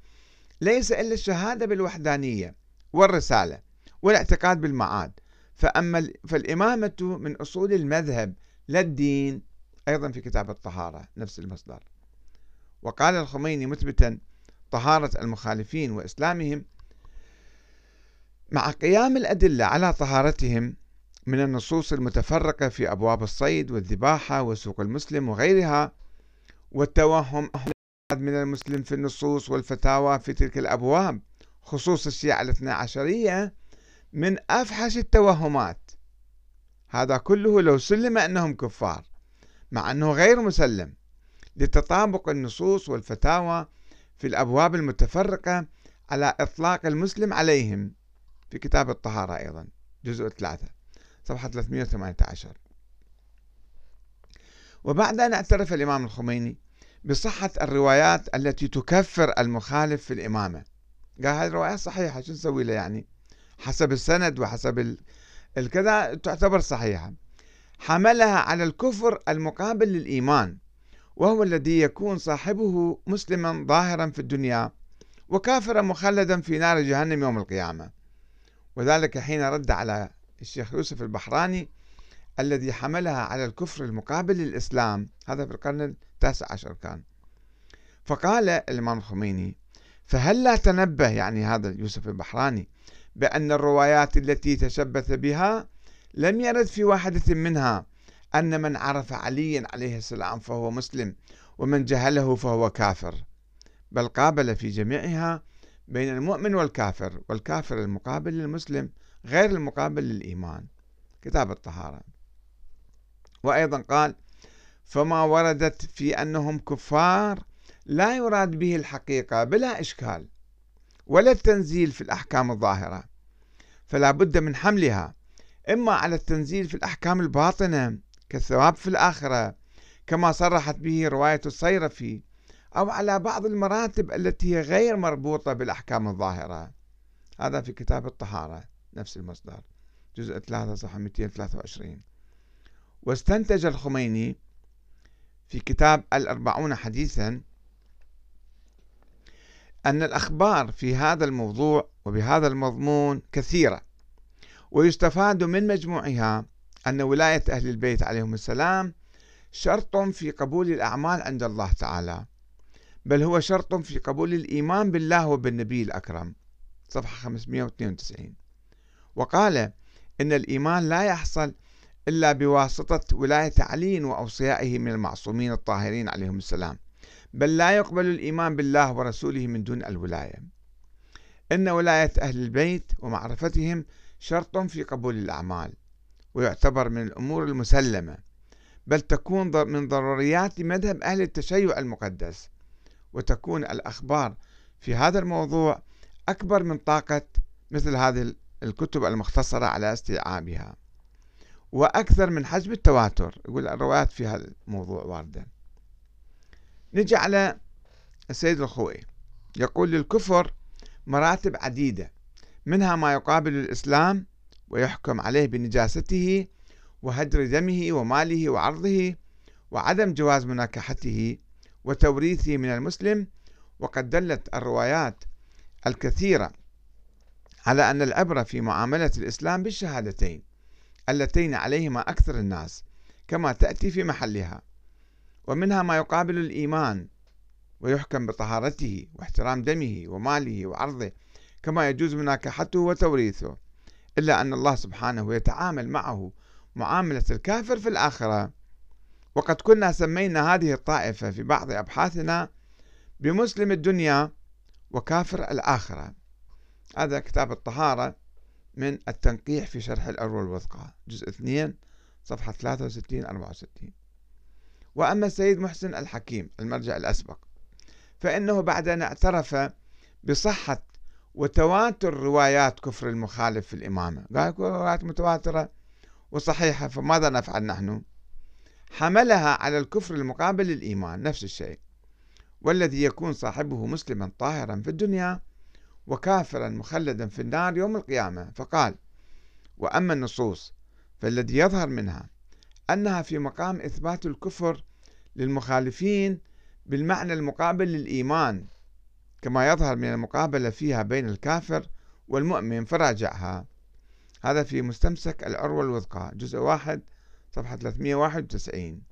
ليس إلا الشهادة بالوحدانية والرسالة والاعتقاد بالمعاد، فأما فالإمامة من أصول المذهب لا الدين. أيضا في كتاب الطهارة نفس المصدر. وقال الخميني مثبتا طهارة المخالفين وإسلامهم مع قيام الأدلة على طهارتهم من النصوص المتفرقة في أبواب الصيد والذباحة وسوق المسلم وغيرها، والتوهم من المسلم في النصوص والفتاوى في تلك الأبواب خصوص الشيعة الاثنى عشرية من أفحش التوهمات. هذا كله لو سلم أنهم كفار مع أنه غير مسلم لتطابق النصوص والفتاوى في الأبواب المتفرقة على إطلاق المسلم عليهم. في كتاب الطهارة أيضا جزء ثلاثة صفحة ثلاثمئة وثمانية عشر. وبعد أن اعترف الإمام الخميني بصحة الروايات التي تكفر المخالف في الإمامة، قال هذه الروايات صحيحة، شو نسوي لها يعني حسب السند وحسب الكذا تعتبر صحيحة، حملها على الكفر المقابل للإيمان، وهو الذي يكون صاحبه مسلما ظاهرا في الدنيا وكافرا مخلدا في نار جهنم يوم القيامة. وذلك حين رد على الشيخ يوسف البحراني الذي حملها على الكفر المقابل للإسلام، هذا في القرن التاسع عشر كان، فقال الإمام الخميني: فهل لا تنبه يعني هذا يوسف البحراني بأن الروايات التي تشبث بها لم يرد في واحدة منها أن من عرف علي عليه السلام فهو مسلم ومن جهله فهو كافر، بل قابل في جميعها بين المؤمن والكافر، والكافر المقابل للمسلم غير المقابل للإيمان. كتاب الطهارة. وأيضا قال: فما وردت في أنهم كفار لا يراد به الحقيقة بلا إشكال ولا التنزيل في الأحكام الظاهرة، فلا بد من حملها إما على التنزيل في الأحكام الباطنة كالثواب في الآخرة كما صرحت به رواية الصيرفي، أو على بعض المراتب التي هي غير مربوطة بالأحكام الظاهرة. هذا في كتاب الطهارة نفس المصدر جزء ثلاثة صفحة مئتين وثلاثة وعشرين. واستنتج الخميني في كتاب الأربعون حديثا أن الأخبار في هذا الموضوع وبهذا المضمون كثيرة، ويستفاد من مجموعها أن ولاية أهل البيت عليهم السلام شرط في قبول الأعمال عند الله تعالى، بل هو شرط في قبول الإيمان بالله وبالنبي الأكرم. صفحة خمسمئة واثنين وتسعين. وقال إن الإيمان لا يحصل إلا بواسطة ولاية علي وأوصيائه من المعصومين الطاهرين عليهم السلام، بل لا يقبل الإيمان بالله ورسوله من دون الولاية. إن ولاية أهل البيت ومعرفتهم شرط في قبول الأعمال، ويعتبر من الأمور المسلمة، بل تكون من ضروريات مذهب أهل التشيع المقدس. وتكون الأخبار في هذا الموضوع أكبر من طاقة مثل هذه الكتب المختصرة على استيعابها، وأكثر من حجم التواتر. يقول الروايات في هذا الموضوع واردة. نجي على السيد الخوئي، يقول للكفر مراتب عديدة، منها ما يقابل الإسلام ويحكم عليه بنجاسته وهدر دمه وماله وعرضه وعدم جواز مناكحته وتوريثه من المسلم. وقد دلت الروايات الكثيرة على أن العبرة في معاملة الإسلام بالشهادتين اللتين عليهما أكثر الناس كما تأتي في محلها. ومنها ما يقابل الإيمان ويحكم بطهارته واحترام دمه وماله وعرضه كما يجوز مناكحته وتوريثه، إلا أن الله سبحانه يتعامل معه معاملة الكافر في الآخرة. وقد كنا سمينا هذه الطائفة في بعض أبحاثنا بمسلم الدنيا وكافر الآخرة. هذا كتاب الطهارة من التنقيح في شرح الأروة الوثقى، جزء اثنين صفحة ثلاثة وستين أربعة وستين. وأما السيد محسن الحكيم المرجع الأسبق، فإنه بعد أن اعترف بصحة وتواتر روايات كفر المخالف في الإمامة، قال روايات متواترة وصحيحة فماذا نفعل نحن؟ حملها على الكفر المقابل للإيمان، نفس الشيء، والذي يكون صاحبه مسلما طاهرا في الدنيا وكافرا مخلدا في النار يوم القيامة. فقال: وأما النصوص فالذي يظهر منها أنها في مقام إثبات الكفر للمخالفين بالمعنى المقابل للإيمان، كما يظهر من المقابلة فيها بين الكافر والمؤمن، فراجعها. هذا في مستمسك العروة الوثقى، جزء واحد صفحة ثلاثمئة وواحد وتسعين.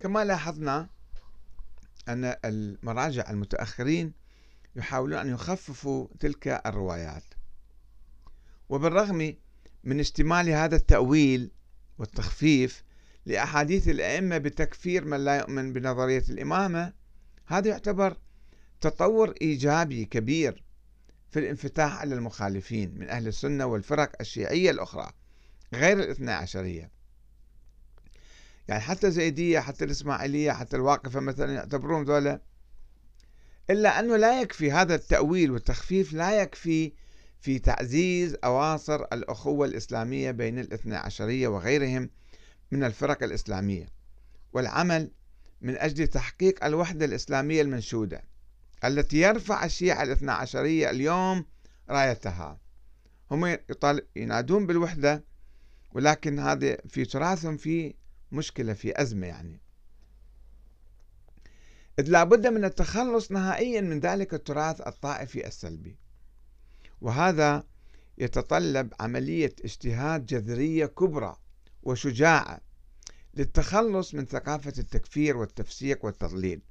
كما لاحظنا أن المراجع المتأخرين يحاولون أن يخففوا تلك الروايات، وبالرغم من اشتمال هذا التأويل والتخفيف لأحاديث الأئمة بتكفير من لا يؤمن بنظرية الإمامة، هذا يعتبر تطور إيجابي كبير في الانفتاح على المخالفين من أهل السنة والفرق الشيعية الأخرى غير الاثنى عشرية. يعني حتى زيدية، حتى الإسماعيلية، حتى الواقفة مثلا يعتبرون ذولا. إلا أنه لا يكفي هذا التأويل والتخفيف، لا يكفي في تعزيز أواصر الأخوة الإسلامية بين الاثنى عشرية وغيرهم من الفرق الإسلامية، والعمل من أجل تحقيق الوحدة الإسلامية المنشودة التي يرفع الشيعة الاثنى عشرية اليوم رايتها. هم ينادون بالوحدة، ولكن هذا في تراثهم في مشكلة، في أزمة، يعني إذ لابد من التخلص نهائيا من ذلك التراث الطائفي السلبي، وهذا يتطلب عملية اجتهاد جذرية كبرى وشجاعة للتخلص من ثقافة التكفير والتفسيق والتضليل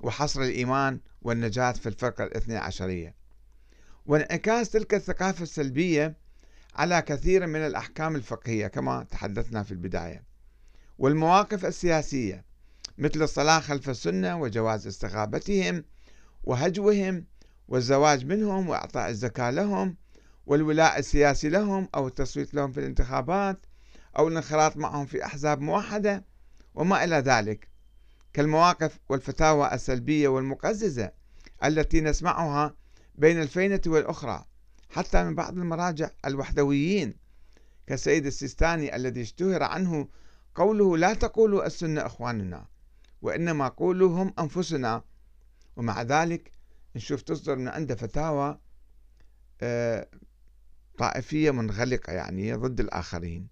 وحصر الإيمان والنجاة في الفرقة الاثنى عشرية، وانعكاس تلك الثقافة السلبية على كثير من الأحكام الفقهية كما تحدثنا في البداية، والمواقف السياسية مثل الصلاة خلف السنة وجواز استغاثتهم وهجوهم والزواج منهم وإعطاء الزكاة لهم والولاء السياسي لهم أو التصويت لهم في الانتخابات أو الانخراط معهم في أحزاب موحدة وما إلى ذلك، كالمواقف والفتاوى السلبية والمقززة التي نسمعها بين الفينة والأخرى حتى من بعض المراجع الوحدويين كالسيد السيستاني الذي اشتهر عنه قوله: لا تقولوا السنة إخواننا وإنما قولوا هم أنفسنا. ومع ذلك نشوف تصدر من عنده فتاوى طائفية منغلقة يعني ضد الآخرين.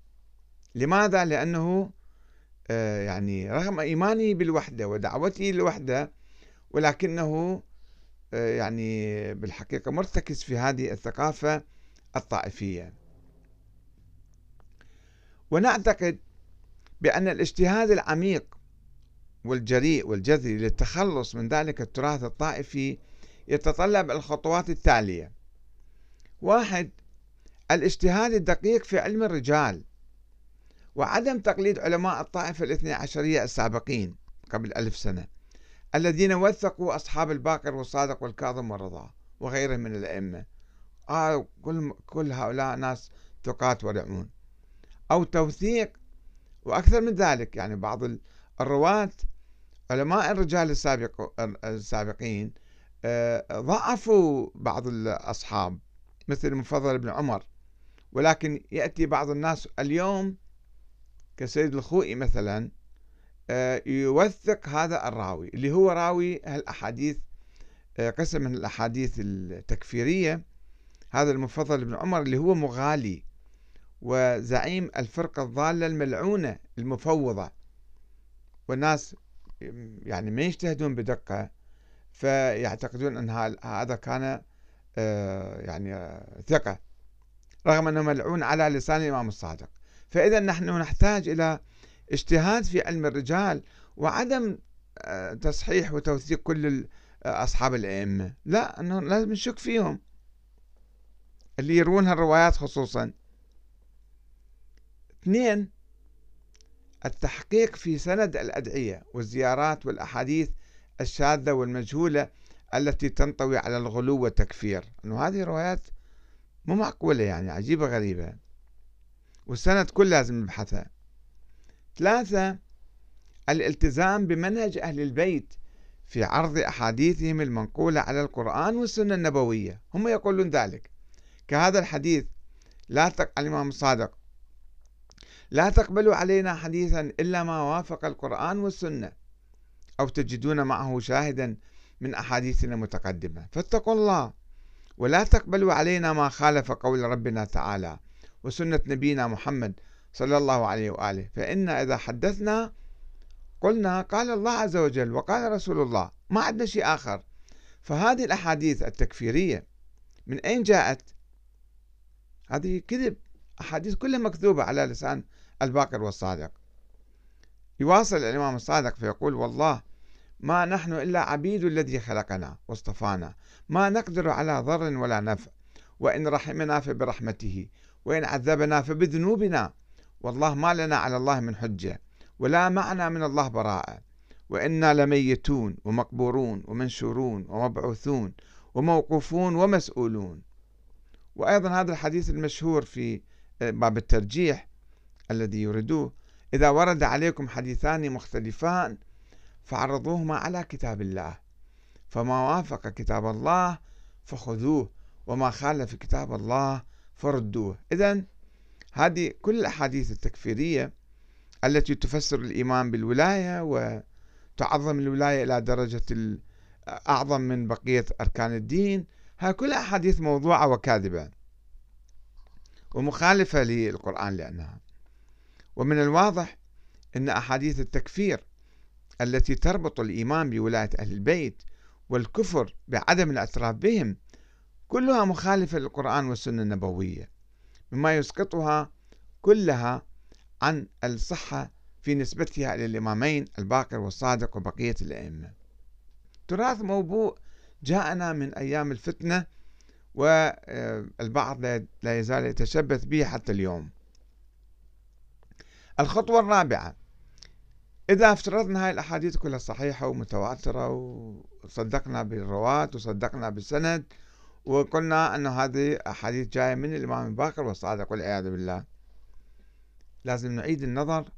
لماذا؟ لأنه يعني رغم إيمانه بالوحدة ودعوته للوحدة، ولكنه يعني بالحقيقة مرتكز في هذه الثقافة الطائفية. ونعتقد بأن الاجتهاد العميق والجريء والجذري للتخلص من ذلك التراث الطائفي يتطلب الخطوات التالية: واحد، الاجتهاد الدقيق في علم الرجال وعدم تقليد علماء الطائفة الاثني عشرية السابقين قبل ألف سنة الذين وثقوا أصحاب الباقر والصادق والكاظم والرضا وغيرهم من الأئمة. آه كل, كل هؤلاء ناس تقات ورعون. أو توثيق، وأكثر من ذلك، يعني بعض الرواة علماء الرجال السابق السابقين ضعفوا بعض الأصحاب مثل المفضل بن عمر، ولكن يأتي بعض الناس اليوم كسيد الخوئي مثلا يوثق هذا الراوي اللي هو راوي الأحاديث، قسم من الأحاديث التكفيرية، هذا المفضل بن عمر اللي هو مغالي وزعيم الفرقة الضالة الملعونة المفوضة، والناس يعني ما يجتهدون بدقة فيعتقدون أن هذا كان يعني ثقة رغم أنه ملعون على لسان الإمام الصادق. فإذا نحن نحتاج إلى اجتهاد في علم الرجال وعدم تصحيح وتوثيق كل أصحاب الأئمة، لا، أنه لازم نشك فيهم اللي يروون هالروايات خصوصا. اثنين، التحقيق في سند الأدعية والزيارات والأحاديث الشاذة والمجهولة التي تنطوي على الغلو والتكفير، أنه هذه روايات مو معقولة، يعني عجيبة غريبة، والسند كله لازم نبحثها. ثلاثة، الالتزام بمنهج أهل البيت في عرض أحاديثهم المنقولة على القرآن والسنة النبوية، هم يقولون ذلك، كهذا الحديث لا تق... الإمام الصادق: لا تقبلوا علينا حديثا إلا ما وافق القرآن والسنة أو تجدون معه شاهدا من أحاديثنا متقدمة، فاتقوا الله، ولا تقبلوا علينا ما خالف قول ربنا تعالى وسنة نبينا محمد صلى الله عليه وآله، فإنا إذا حدثنا قلنا قال الله عز وجل وقال رسول الله، ما عندنا شيء آخر. فهذه الأحاديث التكفيرية من أين جاءت؟ هذه كذب، أحاديث كلها مكذوبة على لسان الباقر والصادق. يواصل الإمام الصادق فيقول: والله ما نحن إلا عبيد الذي خلقنا واصطفانا، ما نقدر على ضر ولا نفع، وإن رحمنا فبرحمته وإن عذبنا فبذنوبنا، والله ما لنا على الله من حجة ولا معنا من الله براءة، وإنا لميتون ومقبورون ومنشورون ومبعوثون وموقوفون ومسؤولون. وأيضا هذا الحديث المشهور في باب الترجيح الذي يريدوه: إذا ورد عليكم حديثان مختلفان فعرضوهما على كتاب الله، فما وافق كتاب الله فخذوه وما خالف كتاب الله فردوه. إذن هذه كل الأحاديث التكفيرية التي تفسر الإيمان بالولاية وتعظم الولاية إلى درجة أعظم من بقية أركان الدين، هذه كلها أحاديث موضوعة وكاذبة ومخالفة للقرآن لأنها. ومن الواضح أن أحاديث التكفير التي تربط الإيمان بولاية أهل البيت والكفر بعدم الاعتراف بهم كلها مخالفة للقرآن والسنة النبوية، مما يسقطها كلها عن الصحة في نسبتها إلى الإمامين الباقر والصادق وبقية الأئمة. تراث موبوء جاءنا من أيام الفتنة، والبعض لا يزال يتشبث به حتى اليوم. الخطوة الرابعة، إذا افترضنا هاي الأحاديث كلها صحيحة ومتواترة وصدقنا بالرواة وصدقنا بالسند وقلنا أن هذه أحاديث جاية من الإمام الباقر والصادق والعياذ بالله، لازم نعيد النظر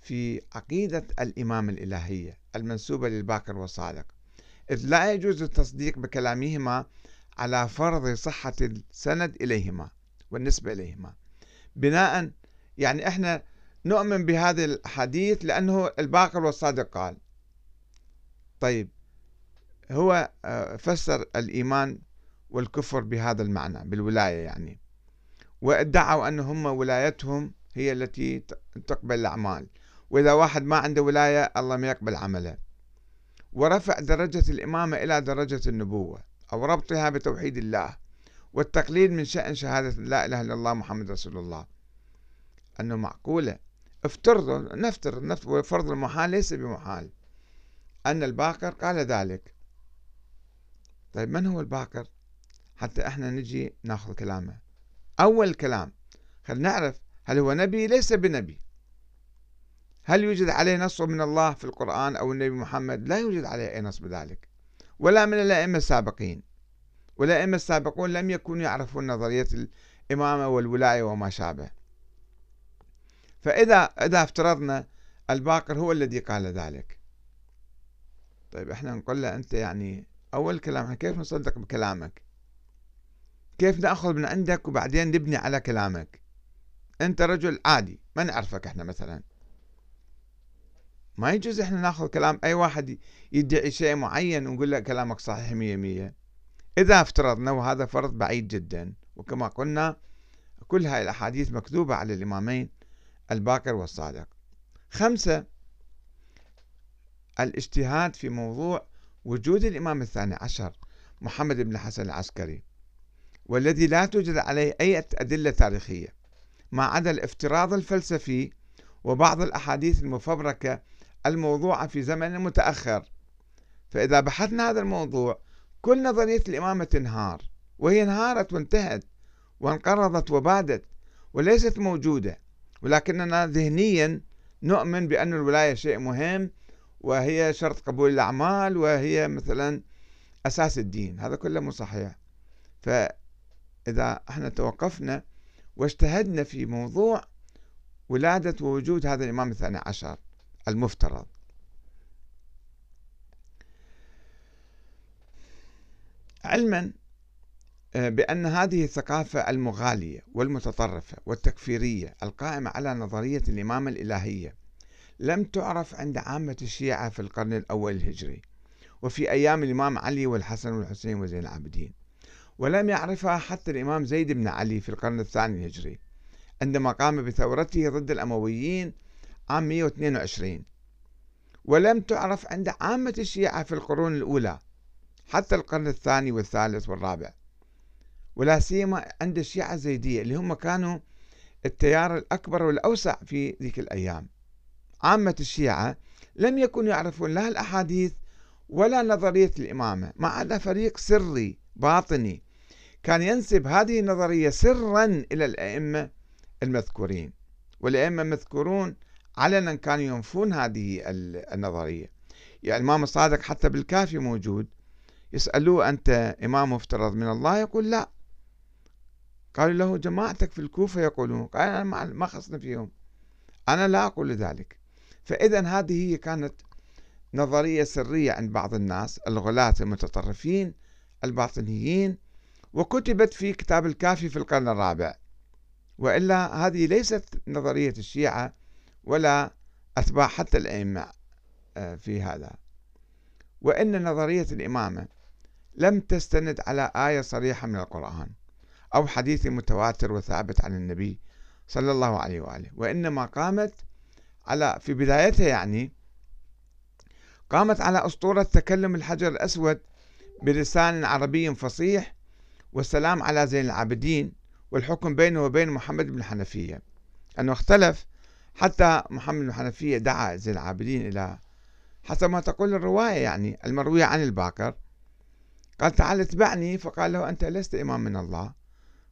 في عقيدة الإمام الإلهية المنسوبة للباقر والصادق، إذ لا يجوز التصديق بكلامهما على فرض صحة السند إليهما والنسبة إليهما. بناء يعني إحنا نؤمن بهذه الحديث لأنه الباقر والصادق قال. طيب، هو فسر الإيمان والكفر بهذا المعنى بالولاية يعني، وادعوا أن هم ولايتهم هي التي تقبل الأعمال، وإذا واحد ما عنده ولاية الله ما يقبل عمله، ورفع درجة الإمامة إلى درجة النبوة أو ربطها بتوحيد الله والتقليل من شأن شهادة لا إله إلا الله محمد رسول الله. أنه معقولة افترض نفترض, نفترض وفرض المحال ليس بمحال أن الباقر قال ذلك طيب من هو الباقر حتى احنا نجي ناخذ كلامه؟ اول كلام خلينا نعرف هل هو نبي ليس بنبي؟ هل يوجد عليه نص من الله في القرآن أو النبي محمد؟ لا يوجد عليه أي نص بذلك، ولا من الأئمة السابقين، والأئمة السابقون لم يكونوا يعرفون نظرية الإمامة والولاية وما شابه. فإذا إذا افترضنا الباقر هو الذي قال ذلك، طيب احنا نقول له أنت يعني أول كلام كيف نصدق بكلامك؟ كيف نأخذ من عندك وبعدين نبني على كلامك؟ أنت رجل عادي ما نعرفك احنا مثلا، ما يجوز احنا ناخذ كلام اي واحد يدعي شيء معين ونقول له كلامك صحيح مية مية. اذا افترضنا، وهذا فرض بعيد جدا، وكما قلنا كل هاي الاحاديث مكذوبة على الامامين الباقر والصادق. خمسة، الاجتهاد في موضوع وجود الامام الثاني عشر محمد بن الحسن العسكري، والذي لا توجد عليه اي ادلة تاريخية ما عدا الافتراض الفلسفي وبعض الاحاديث المفبركة الموضوعة في زمن متأخر. فإذا بحثنا هذا الموضوع كل نظرية الإمامة تنهار، وهي انهارت وانتهت وانقرضت وبادت وليست موجودة، ولكننا ذهنيا نؤمن بأن الولاية شيء مهم وهي شرط قبول الأعمال وهي مثلا أساس الدين. هذا كله مو صحيح. فإذا احنا توقفنا واجتهدنا في موضوع ولادة ووجود هذا الإمام الثاني عشر المفترض، علما بأن هذه الثقافة المغالية والمتطرفة والتكفيرية القائمة على نظرية الإمامة الإلهية لم تعرف عند عامة الشيعة في القرن الأول الهجري وفي أيام الإمام علي والحسن والحسين وزين العابدين، ولم يعرفها حتى الإمام زيد بن علي في القرن الثاني الهجري عندما قام بثورته ضد الأمويين عام مئة واثنين وعشرين، ولم تعرف عند عامة الشيعة في القرون الأولى حتى القرن الثاني والثالث والرابع، ولا سيما عند الشيعة الزيدية اللي هم كانوا التيار الأكبر والأوسع في ذيك الأيام. عامة الشيعة لم يكونوا يعرفون لا الأحاديث ولا نظرية الإمامة، ما عدا فريق سري باطني كان ينسب هذه النظرية سرا إلى الأئمة المذكورين، والأئمة المذكورون علنا كانوا ينفون هذه النظرية. يعني الإمام الصادق حتى بالكافي موجود، يسألوه أنت إمام مفترض من الله؟ يقول لا. قالوا له جماعتك في الكوفة يقولون. قال أنا ما خصنا فيهم، أنا لا أقول ذلك. فإذا هذه كانت نظرية سرية عند بعض الناس الغلاة المتطرفين الباطنيين، وكتبت في كتاب الكافي في القرن الرابع، وإلا هذه ليست نظرية الشيعة ولا أتباع حتى الأئمة في هذا. وإن نظرية الإمامة لم تستند على آية صريحة من القرآن أو حديث متواتر وثابت عن النبي صلى الله عليه وآله، وإنما قامت على في بدايتها يعني قامت على أسطورة تكلم الحجر الأسود بلسان عربي فصيح والسلام على زين العابدين والحكم بينه وبين محمد بن الحنفية، أنه اختلف حتى محمد بن الحنفية دعا زين العابدين إلى حسب ما تقول الرواية يعني المروية عن الباقر، قال تعال اتبعني، فقال له أنت لست إمام من الله،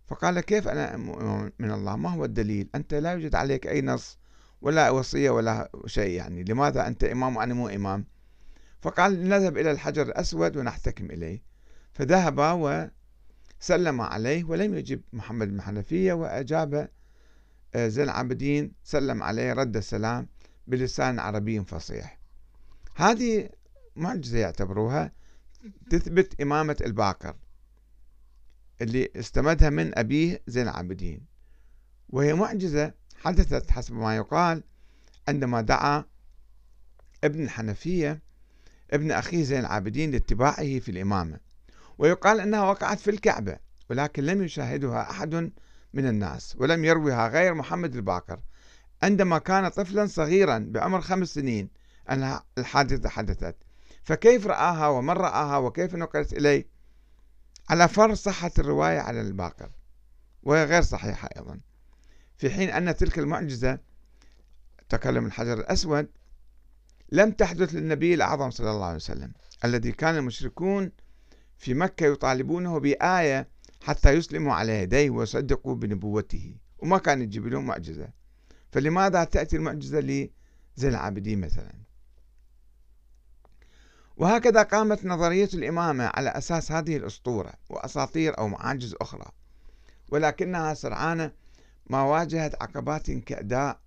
فقال كيف أنا إمام من الله؟ ما هو الدليل؟ أنت لا يوجد عليك أي نص ولا وصية ولا شيء، يعني لماذا أنت إمام وأنا مو إمام؟ فقال نذهب إلى الحجر الأسود ونحتكم إليه. فذهب وسلم عليه ولم يجب محمد بن الحنفية، وأجاب زين العابدين سلم عليه رد السلام بلسان عربي فصيح. هذه معجزة يعتبروها تثبت إمامة الباقر اللي استمدها من أبيه زين العابدين، وهي معجزة حدثت حسب ما يقال عندما دعا ابن الحنفية ابن أخيه زين العابدين لاتباعه في الإمامة، ويقال أنها وقعت في الكعبة، ولكن لم يشاهدها أحد من الناس ولم يروها غير محمد الباقر عندما كان طفلا صغيرا بعمر خمس سنين أن الحادثة حدثت. فكيف رآها ومن رآها وكيف نقلت إليه؟ على فرض صحة الرواية على الباقر، وهي غير صحيحة أيضا، في حين أن تلك المعجزة تكلم الحجر الأسود لم تحدث للنبي الأعظم صلى الله عليه وسلم الذي كان المشركون في مكة يطالبونه بآية حتى يسلموا على يديه ويصدقوا بنبوته، وما كان يجيب لهم معجزة، فلماذا تأتي المعجزة لزي العابدين مثلا؟ وهكذا قامت نظرية الإمامة على أساس هذه الأسطورة وأساطير أو معاجز أخرى، ولكنها سرعان ما واجهت عقبات كأداء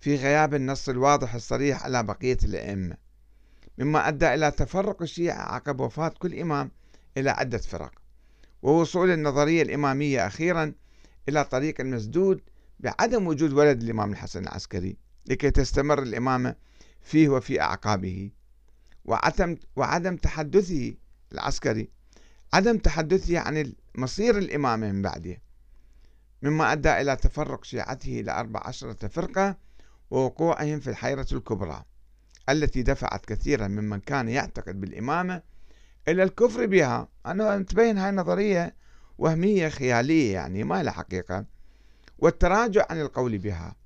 في غياب النص الواضح الصريح على بقية الأئمة، مما أدى إلى تفرق الشيعة عقب وفاة كل إمام إلى عدة فرق، ووصول النظرية الإمامية أخيرا إلى طريق مسدود بعدم وجود ولد الإمام الحسن العسكري لكي تستمر الإمامة فيه وفي أعقابه، وعدم وعدم تحدثه العسكري عدم تحدثه عن مصير الإمامة من بعده، مما أدى إلى تفرق شيعته إلى أربع عشرة فرقة ووقوعهم في الحيرة الكبرى التي دفعت كثيرا ممن كان يعتقد بالإمامة إلى الكفر بها. أنه تبين هاي نظرية وهمية خيالية، يعني ما لها حقيقة، والتراجع عن القول بها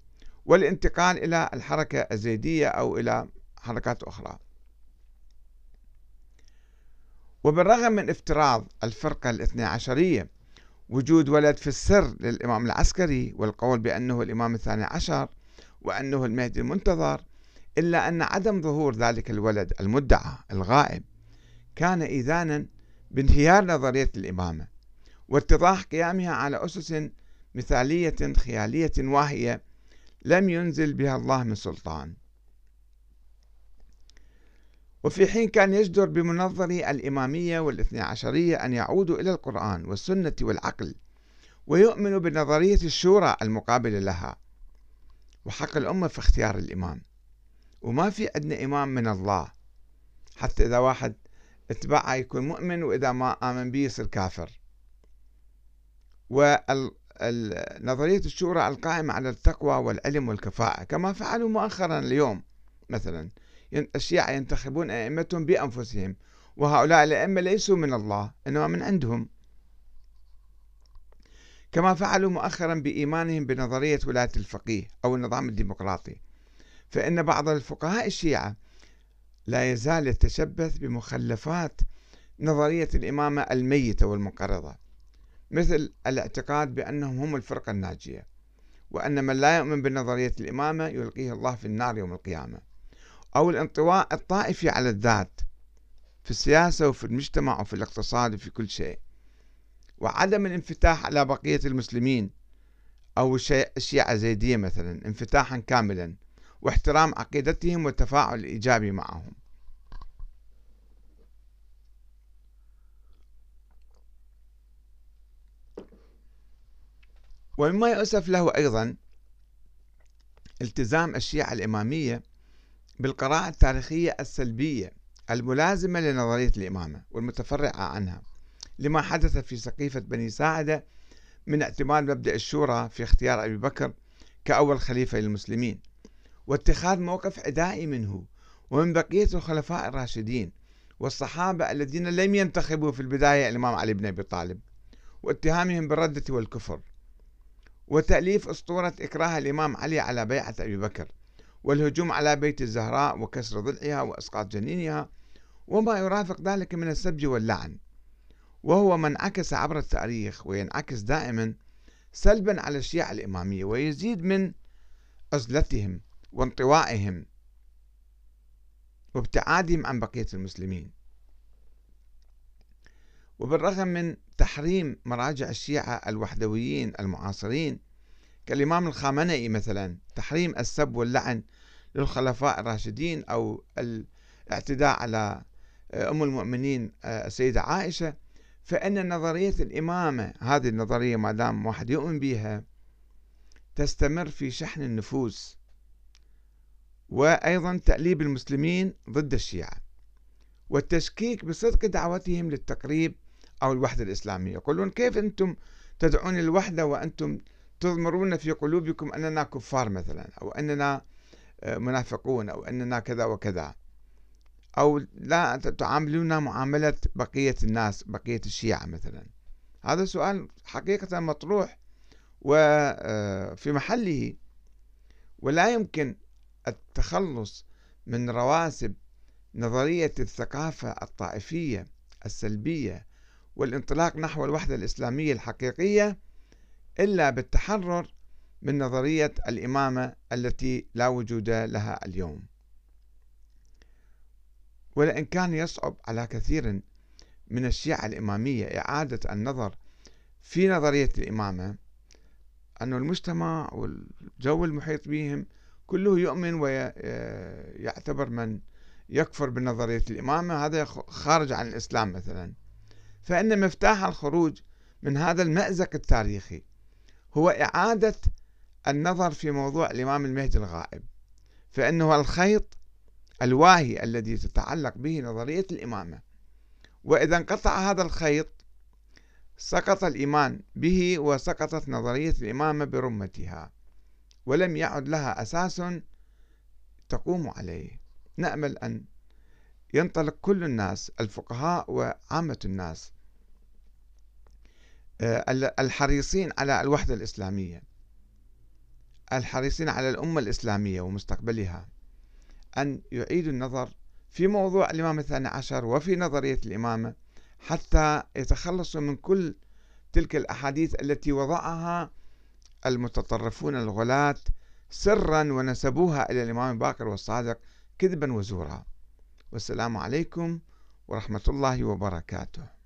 والانتقال إلى الحركة الزيدية أو إلى حركات أخرى. وبالرغم من افتراض الفرقة الاثنى عشرية وجود ولد في السر للإمام العسكري والقول بأنه الإمام الثاني عشر وأنه المهدي المنتظر، إلا أن عدم ظهور ذلك الولد المدعى الغائب كان إذانا بانهيار نظرية الإمامة واتضاح قيامها على أسس مثالية خيالية واهية لم ينزل بها الله من سلطان. وفي حين كان يجدر بمنظري الإمامية والاثنى عشرية أن يعودوا إلى القرآن والسنة والعقل ويؤمنوا بنظرية الشورى المقابلة لها وحق الأمة في اختيار الإمام، وما في عندنا إمام من الله، حتى إذا واحد اتبعه يكون مؤمن وإذا ما آمن به يصير كافر. ونظرية الشورى القائمة على التقوى والعلم والكفاءة كما فعلوا مؤخرا اليوم، مثلا الشيعة ينتخبون أئمتهم بأنفسهم، وهؤلاء الأئمة ليسوا من الله إنما من عندهم، كما فعلوا مؤخرا بإيمانهم بنظرية ولاية الفقيه أو النظام الديمقراطي. فإن بعض الفقهاء الشيعة لا يزال يتشبث بمخلفات نظرية الإمامة الميتة والمنقرضة، مثل الاعتقاد بأنهم هم الفرقة الناجية، وأن من لا يؤمن بنظرية الإمامة يلقيه الله في النار يوم القيامة، أو الانطواء الطائفي على الذات في السياسة وفي المجتمع وفي الاقتصاد وفي كل شيء، وعدم الانفتاح على بقية المسلمين أو الشيعة الزيدية مثلا انفتاحا كاملا واحترام عقيدتهم والتفاعل الإيجابي معهم. ومما يؤسف له أيضا التزام الشيعة الإمامية بالقراءة التاريخية السلبية الملازمة لنظرية الإمامة والمتفرعة عنها، لما حدث في سقيفة بني ساعدة من اعتماد مبدأ الشورى في اختيار أبي بكر كأول خليفة للمسلمين، واتخاذ موقف عدائي منه ومن بقية الخلفاء الراشدين والصحابة الذين لم ينتخبوا في البداية الإمام علي بن أبي طالب، واتهامهم بالردة والكفر، وتأليف أسطورة إكراه الإمام علي على بيعة أبي بكر، والهجوم على بيت الزهراء وكسر ضلعها وإسقاط جنينها، وما يرافق ذلك من السبج واللعن، وهو ما انعكس عبر التاريخ وينعكس دائما سلبا على الشيعة الإمامية ويزيد من عزلتهم وانطوائهم وابتعادهم عن بقية المسلمين. وبالرغم من تحريم مراجع الشيعة الوحدويين المعاصرين كالإمام الخامنئي مثلا تحريم السب واللعن للخلفاء الراشدين أو الاعتداء على أم المؤمنين السيدة عائشة، فإن نظرية الإمامة هذه النظرية ما دام واحد يؤمن بها تستمر في شحن النفوس، وأيضا تأليب المسلمين ضد الشيعة والتشكيك بصدق دعوتهم للتقريب أو الوحدة الإسلامية. يقولون كيف أنتم تدعون الوحدة وأنتم تضمرون في قلوبكم أننا كفار مثلا أو أننا منافقون أو أننا كذا وكذا، أو لا تعاملونا معاملة بقية الناس بقية الشيعة مثلا. هذا سؤال حقيقة مطروح وفي محله، ولا يمكن التخلص من رواسب نظرية الثقافة الطائفية السلبية والانطلاق نحو الوحدة الإسلامية الحقيقية إلا بالتحرر من نظرية الإمامة التي لا وجود لها اليوم. ولئن كان يصعب على كثير من الشيعة الإمامية إعادة النظر في نظرية الإمامة، أن المجتمع والجو المحيط بهم كله يؤمن ويعتبر من يكفر بنظرية الإمامة هذا خارج عن الإسلام مثلا، فإن مفتاح الخروج من هذا المأزق التاريخي هو إعادة النظر في موضوع الإمام المهدي الغائب، فإنه الخيط الواهي الذي تتعلق به نظرية الإمامة، وإذا انقطع هذا الخيط سقط الإيمان به وسقطت نظرية الإمامة برمتها ولم يعد لها أساس تقوم عليه. نأمل أن ينطلق كل الناس، الفقهاء وعامة الناس الحريصين على الوحدة الإسلامية، الحريصين على الأمة الإسلامية ومستقبلها، أن يعيدوا النظر في موضوع الإمام الثاني عشر وفي نظرية الإمامة حتى يتخلصوا من كل تلك الأحاديث التي وضعها المتطرفون الغلاة سرا ونسبوها إلى الإمام الباقر والصادق كذبا وزورا. والسلام عليكم ورحمة الله وبركاته.